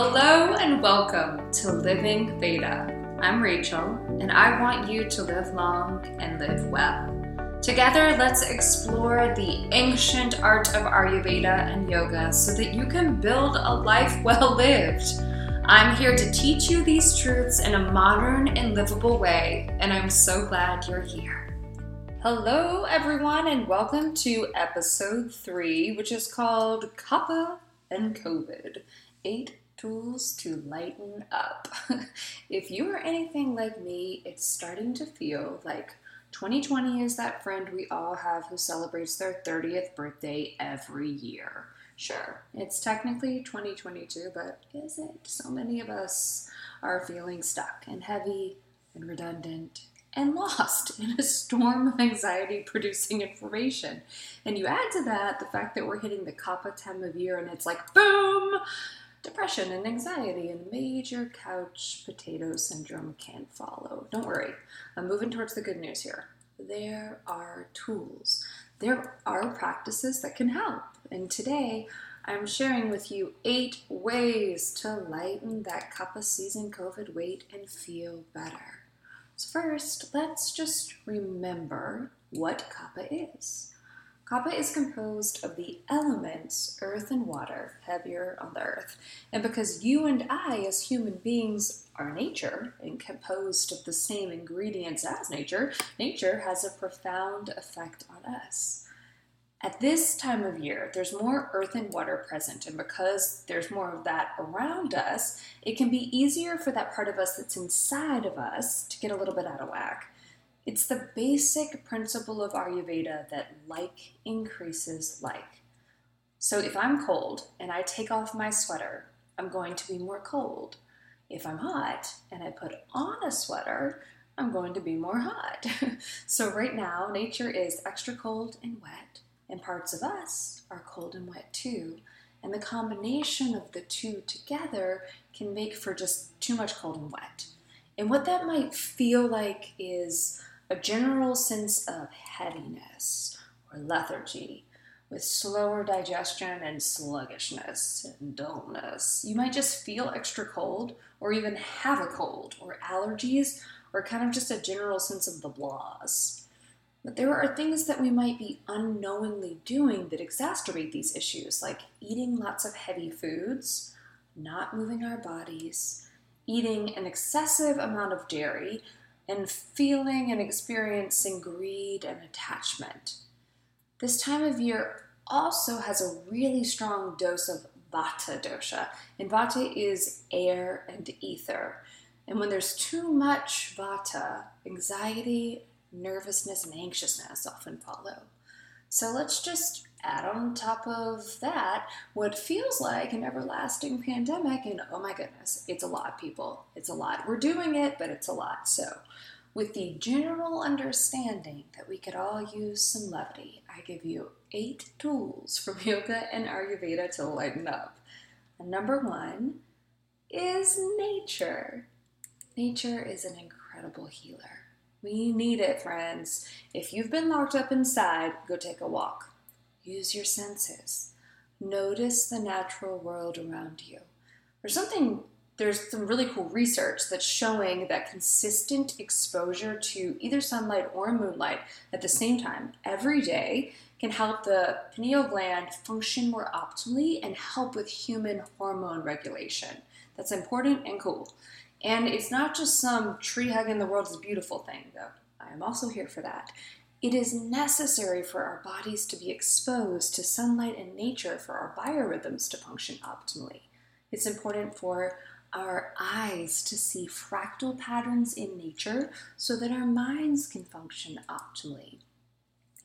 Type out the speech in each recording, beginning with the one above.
Hello and welcome to Living Veda. I'm Rachel and I want you to live long and live well. Together, let's explore the ancient art of Ayurveda and yoga so that you can build a life well lived. I'm here to teach you these truths in a modern and livable way, and I'm so glad you're here. Hello everyone and welcome to episode 3, which is called Kapha and COVID. 8 tools to lighten up. If you are anything like me, it's starting to feel like 2020 is that friend we all have who celebrates their 30th birthday every year. Sure, it's technically 2022, but is it? So many of us are feeling stuck and heavy and redundant and lost in a storm of anxiety-producing information. And you add to that the fact that we're hitting the Kapha time of year and it's like, boom! Depression and anxiety and major couch potato syndrome can follow. Don't worry, I'm moving towards the good news here. There are tools. There are practices that can help. And today, I'm sharing with you 8 ways to lighten that Kapha season COVID weight and feel better. So first, let's just remember what Kapha is. Kapha is composed of the elements, earth and water, heavier on the earth. And because you and I, as human beings, are nature and composed of the same ingredients as nature, nature has a profound effect on us. At this time of year, there's more earth and water present, and because there's more of that around us, it can be easier for that part of us that's inside of us to get a little bit out of whack. It's the basic principle of Ayurveda that like increases like. So if I'm cold and I take off my sweater, I'm going to be more cold. If I'm hot and I put on a sweater, I'm going to be more hot. So right now, nature is extra cold and wet, and parts of us are cold and wet too. And the combination of the two together can make for just too much cold and wet. And what that might feel like is a general sense of heaviness or lethargy with slower digestion and sluggishness and dullness. You might just feel extra cold or even have a cold or allergies or kind of just a general sense of the blahs. But there are things that we might be unknowingly doing that exacerbate these issues, like eating lots of heavy foods, not moving our bodies, eating an excessive amount of dairy, and feeling and experiencing greed and attachment. This time of year also has a really strong dose of vata dosha, and vata is air and ether. And when there's too much vata, anxiety, nervousness, and anxiousness often follow. So let's just add on top of that what feels like an everlasting pandemic, and oh my goodness, it's a lot, people. It's a lot. We're doing it, but it's a lot. So with the general understanding that we could all use some levity, I give you 8 tools from yoga and Ayurveda to lighten up. And number 1 is nature. Nature is an incredible healer. We need it, friends. If you've been locked up inside, go take a walk. Use your senses. Notice the natural world around you. There's some really cool research that's showing that consistent exposure to either sunlight or moonlight at the same time every day can help the pineal gland function more optimally and help with human hormone regulation. That's important and cool. And it's not just some tree hugging the world is beautiful thing, though. I am also here for that. It is necessary for our bodies to be exposed to sunlight and nature for our biorhythms to function optimally. It's important for our eyes to see fractal patterns in nature so that our minds can function optimally.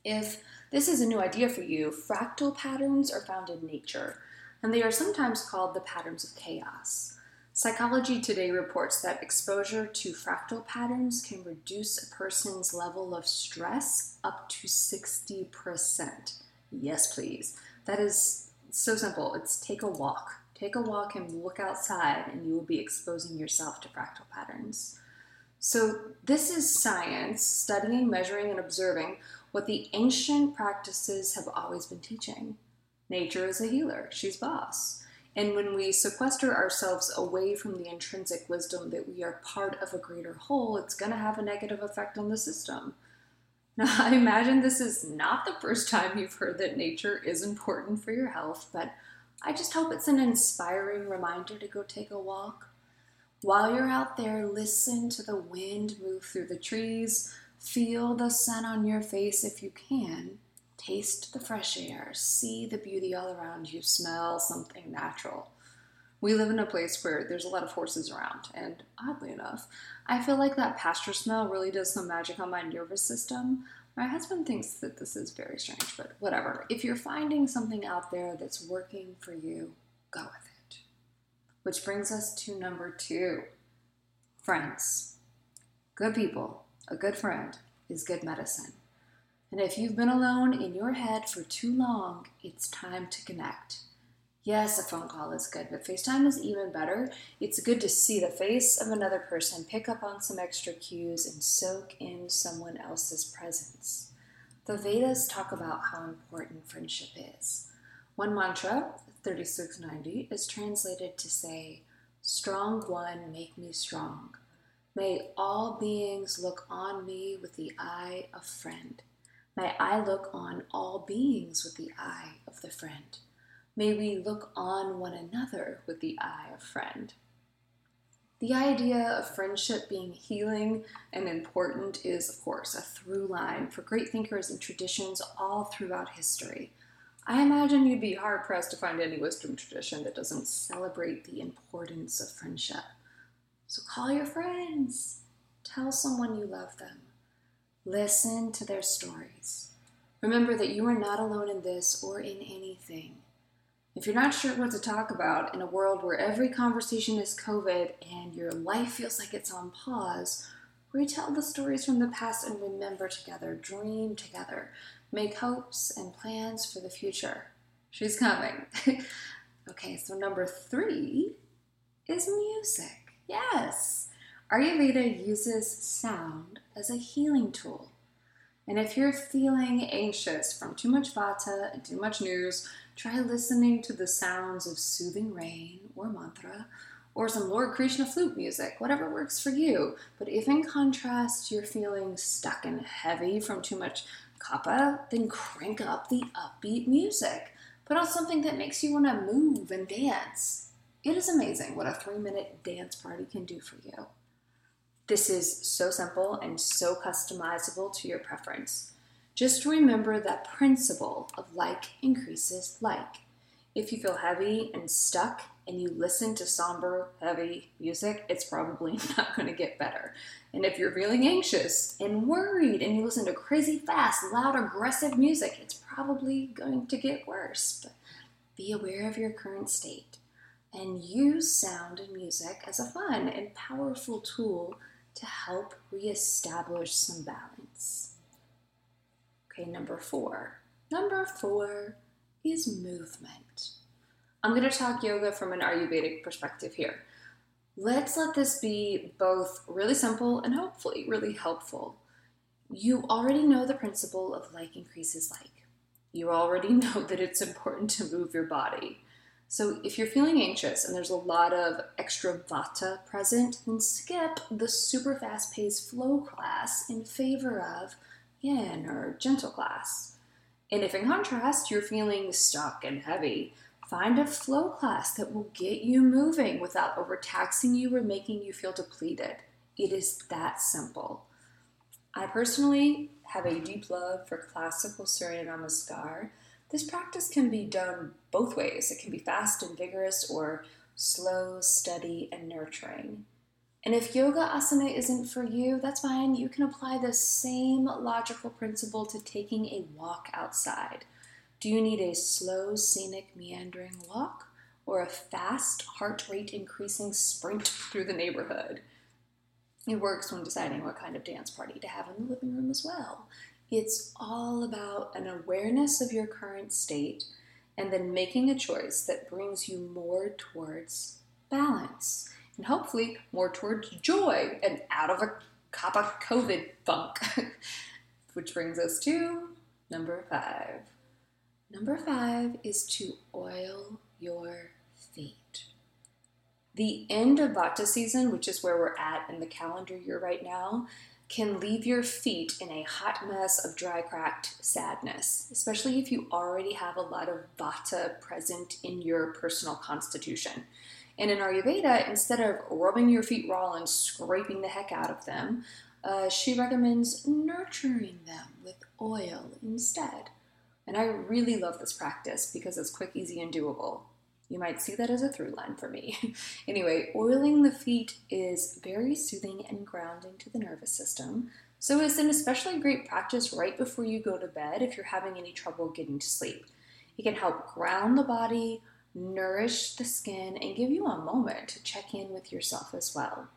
If this is a new idea for you, fractal patterns are found in nature, and they are sometimes called the patterns of chaos. Psychology Today reports that exposure to fractal patterns can reduce a person's level of stress up to 60%. Yes, please. That is so simple. It's take a walk. Take a walk and look outside, and you will be exposing yourself to fractal patterns. So this is science, studying, measuring, and observing what the ancient practices have always been teaching. Nature is a healer. She's boss. And when we sequester ourselves away from the intrinsic wisdom that we are part of a greater whole, it's going to have a negative effect on the system. Now, I imagine this is not the first time you've heard that nature is important for your health, but I just hope it's an inspiring reminder to go take a walk. While you're out there, listen to the wind move through the trees, feel the sun on your face if you can, taste the fresh air, see the beauty all around you, smell something natural. We live in a place where there's a lot of horses around, and oddly enough, I feel like that pasture smell really does some magic on my nervous system. My husband thinks that this is very strange, but whatever. If you're finding something out there that's working for you, go with it. Which brings us to number 2. Friends. Good people, a good friend, is good medicine. And if you've been alone in your head for too long, it's time to connect. Yes, a phone call is good, but FaceTime is even better. It's good to see the face of another person, pick up on some extra cues, and soak in someone else's presence. The Vedas talk about how important friendship is. One mantra, 3690, is translated to say, "Strong one, make me strong. May all beings look on me with the eye of friend. May I look on all beings with the eye of the friend. May we look on one another with the eye of friend." The idea of friendship being healing and important is, of course, a through line for great thinkers and traditions all throughout history. I imagine you'd be hard-pressed to find any wisdom tradition that doesn't celebrate the importance of friendship. So call your friends. Tell someone you love them. Listen to their stories. Remember that you are not alone in this or in anything. If you're not sure what to talk about in a world where every conversation is COVID and your life feels like it's on pause, retell the stories from the past and remember together, dream together, make hopes and plans for the future. She's coming. Okay, so number 3 is music. Yes, Ayurveda uses sound as a healing tool. And if you're feeling anxious from too much vata and too much news, try listening to the sounds of soothing rain or mantra or some Lord Krishna flute music, whatever works for you. But if in contrast you're feeling stuck and heavy from too much kapha, then crank up the upbeat music. Put on something that makes you want to move and dance. It is amazing what a 3-minute dance party can do for you. This is so simple and so customizable to your preference. Just remember that principle of like increases like. If you feel heavy and stuck and you listen to somber, heavy music, it's probably not going to get better. And if you're feeling anxious and worried and you listen to crazy fast, loud, aggressive music, it's probably going to get worse. But be aware of your current state and use sound and music as a fun and powerful tool to help reestablish some balance. Okay, number 4. Number 4 is movement. I'm going to talk yoga from an Ayurvedic perspective here. Let's let this be both really simple and hopefully really helpful. You already know the principle of like increases like. You already know that it's important to move your body. So if you're feeling anxious and there's a lot of extra vata present, then skip the super fast-paced flow class in favor of yin or gentle class. And if in contrast you're feeling stuck and heavy, find a flow class that will get you moving without overtaxing you or making you feel depleted. It is that simple. I personally have a deep love for classical Surya Namaskar. This practice can be done both ways. It can be fast and vigorous or slow, steady, and nurturing. And if yoga asana isn't for you, that's fine. You can apply the same logical principle to taking a walk outside. Do you need a slow, scenic, meandering walk or a fast, heart rate increasing sprint through the neighborhood? It works when deciding what kind of dance party to have in the living room as well. It's all about an awareness of your current state and then making a choice that brings you more towards balance and hopefully more towards joy and out of a cup of COVID funk, which brings us to number 5. Number 5 is to oil your feet. The end of Vata season, which is where we're at in the calendar year right now, can leave your feet in a hot mess of dry, cracked sadness, especially if you already have a lot of Vata present in your personal constitution. And in Ayurveda, instead of rubbing your feet raw and scraping the heck out of them, she recommends nurturing them with oil instead. And I really love this practice because it's quick, easy, and doable. You might see that as a through line for me. Anyway, oiling the feet is very soothing and grounding to the nervous system. So it's an especially great practice right before you go to bed if you're having any trouble getting to sleep. It can help ground the body, nourish the skin, and give you a moment to check in with yourself as well.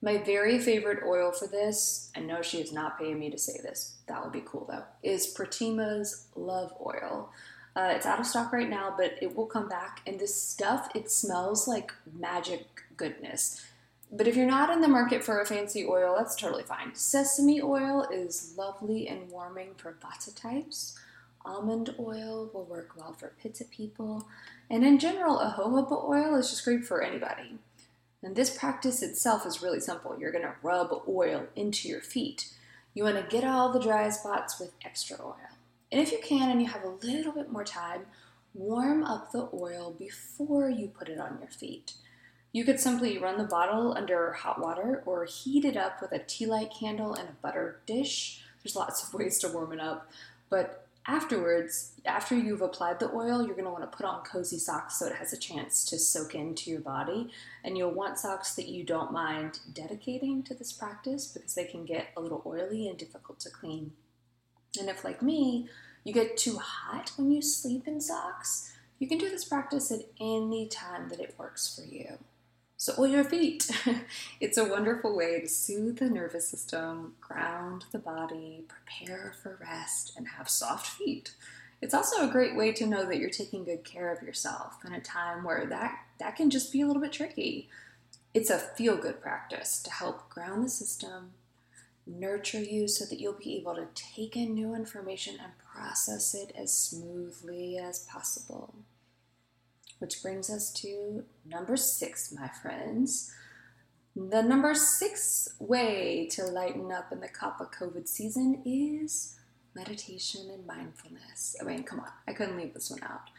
My very favorite oil for this, I know she is not paying me to say this, that would be cool though, is Pratima's Love Oil. It's out of stock right now, but it will come back. And this stuff, it smells like magic goodness. But if you're not in the market for a fancy oil, that's totally fine. Sesame oil is lovely and warming for Vata types. Almond oil will work well for Pitta people. And in general, a jojoba oil is just great for anybody. And this practice itself is really simple. You're going to rub oil into your feet. You want to get all the dry spots with extra oil. And if you can and you have a little bit more time, warm up the oil before you put it on your feet. You could simply run the bottle under hot water or heat it up with a tea light candle and a butter dish. There's lots of ways to warm it up. But afterwards, after you've applied the oil, you're going to want to put on cozy socks so it has a chance to soak into your body. And you'll want socks that you don't mind dedicating to this practice because they can get a little oily and difficult to clean. And if, like me, you get too hot when you sleep in socks, you can do this practice at any time that it works for you. So oil your feet. It's a wonderful way to soothe the nervous system, ground the body, prepare for rest, and have soft feet. It's also a great way to know that you're taking good care of yourself in a time where that can just be a little bit tricky. It's a feel-good practice to help ground the system, nurture you so that you'll be able to take in new information and process it as smoothly as possible. Which brings us to number 6, my friends. The number 6 way to lighten up in the Kapha COVID season is meditation and mindfulness. I mean, come on, I couldn't leave this one out.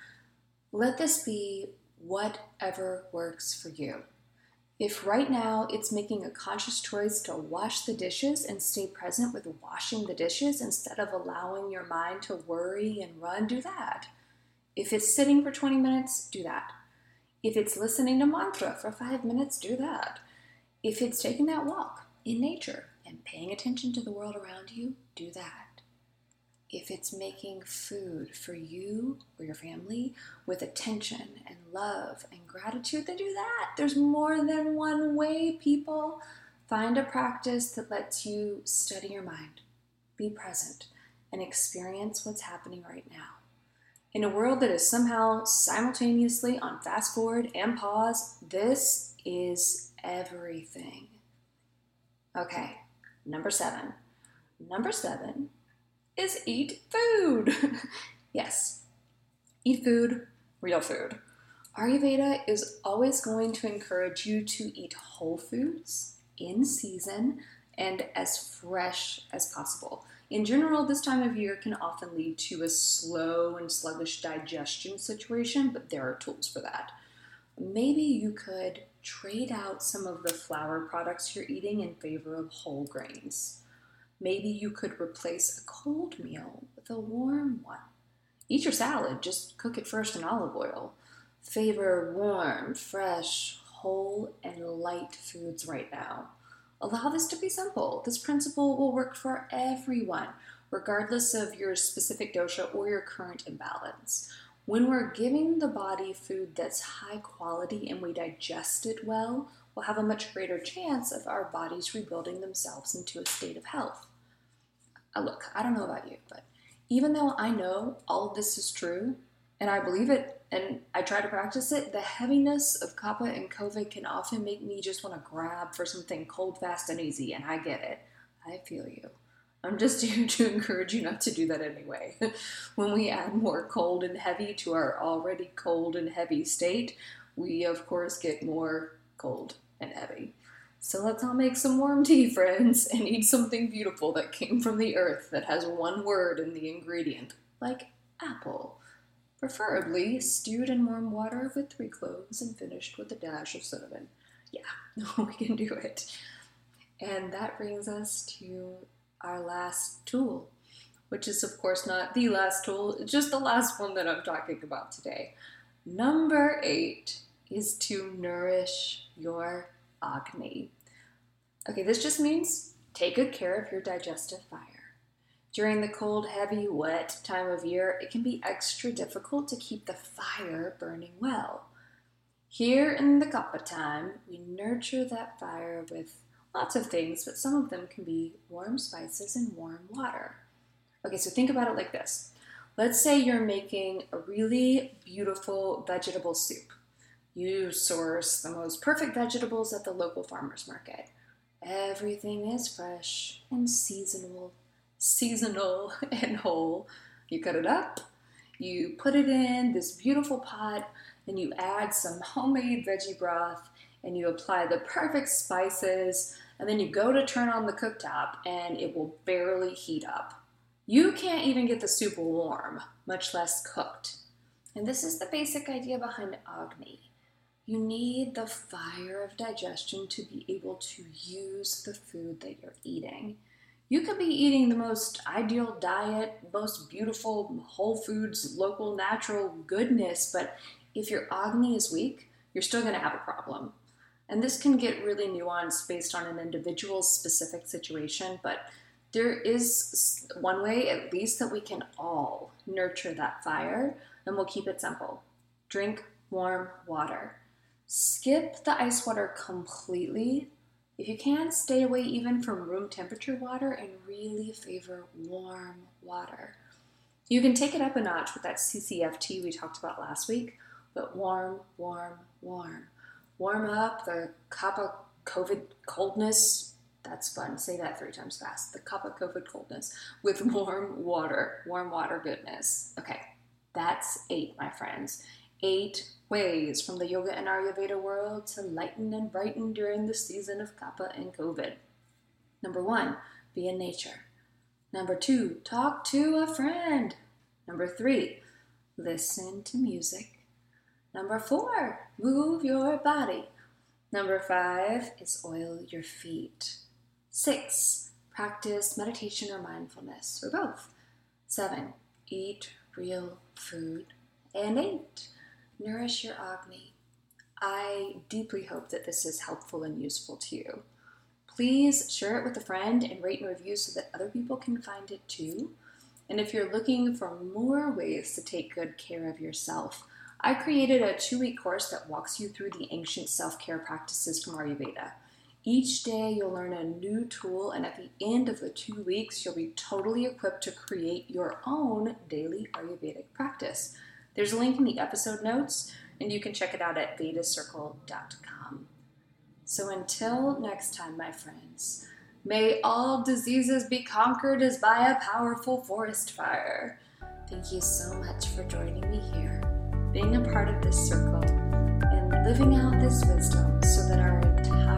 Let this be whatever works for you. If right now it's making a conscious choice to wash the dishes and stay present with washing the dishes instead of allowing your mind to worry and run, do that. If it's sitting for 20 minutes, do that. If it's listening to mantra for 5 minutes, do that. If it's taking that walk in nature and paying attention to the world around you, do that. If it's making food for you or your family with attention and love and gratitude, then do that. There's more than one way, people. Find a practice that lets you study your mind, be present, and experience what's happening right now. In a world that is somehow simultaneously on fast forward and pause, this is everything. Okay, number 7. Number 7 is eat food. Yes, eat food, real food. Ayurveda is always going to encourage you to eat whole foods in season and as fresh as possible. In general, this time of year can often lead to a slow and sluggish digestion situation, but there are tools for that. Maybe you could trade out some of the flour products you're eating in favor of whole grains. Maybe you could replace a cold meal with a warm one. Eat your salad, just cook it first in olive oil. Favor warm, fresh, whole, and light foods right now. Allow this to be simple. This principle will work for everyone, regardless of your specific dosha or your current imbalance. When we're giving the body food that's high quality and we digest it well, we'll have a much greater chance of our bodies rebuilding themselves into a state of health. Look, I don't know about you, but even though I know all of this is true, and I believe it, and I try to practice it, the heaviness of Kapha and COVID can often make me just want to grab for something cold, fast, and easy, and I get it. I feel you. I'm just here to encourage you not to do that anyway. When we add more cold and heavy to our already cold and heavy state, we of course get more cold and heavy. So let's all make some warm tea, friends, and eat something beautiful that came from the earth that has one word in the ingredient, like apple. Preferably stewed in warm water with 3 cloves and finished with a dash of cinnamon. Yeah, we can do it. And that brings us to our last tool, which is of course not the last tool, just the last one that I'm talking about today. Number 8 is to nourish your Agni. Okay, this just means take good care of your digestive fire. During the cold, heavy, wet time of year, it can be extra difficult to keep the fire burning well. Here in the Kapha time, we nurture that fire with lots of things, but some of them can be warm spices and warm water. Okay, so think about it like this. Let's say you're making a really beautiful vegetable soup. You source the most perfect vegetables at the local farmer's market. Everything is fresh and seasonal and whole. You cut it up, you put it in this beautiful pot, and you add some homemade veggie broth, and you apply the perfect spices, and then you go to turn on the cooktop, and it will barely heat up. You can't even get the soup warm, much less cooked. And this is the basic idea behind Agni. You need the fire of digestion to be able to use the food that you're eating. You could be eating the most ideal diet, most beautiful whole foods, local, natural goodness, but if your Agni is weak, you're still going to have a problem. And this can get really nuanced based on an individual's specific situation, but there is one way, at least, that we can all nurture that fire, and we'll keep it simple. Drink warm water. Skip the ice water completely. If you can, stay away even from room temperature water and really favor warm water. You can take it up a notch with that CCFT we talked about last week, but warm, warm, warm. Warm up the Kapha COVID coldness. That's fun. Say that 3 times fast. The Kapha COVID coldness with warm water. Warm water goodness. Okay. That's 8, my friends. 8 ways from the yoga and Ayurveda world to lighten and brighten during the season of Kapha and COVID. Number 1, be in nature. Number 2, talk to a friend. Number 3, listen to music. Number 4, move your body. Number 5 is oil your feet. 6, practice meditation or mindfulness, or both. 7, eat real food. And 8, nourish your Agni. I deeply hope that this is helpful and useful to you. Please share it with a friend and rate and review so that other people can find it too. And if you're looking for more ways to take good care of yourself, I created a 2-week course that walks you through the ancient self-care practices from Ayurveda. Each day you'll learn a new tool, and at the end of the 2 weeks, you'll be totally equipped to create your own daily Ayurvedic practice. There's a link in the episode notes, and you can check it out at vedacircle.com. So until next time, my friends, may all diseases be conquered as by a powerful forest fire. Thank you so much for joining me here, being a part of this circle, and living out this wisdom so that our entire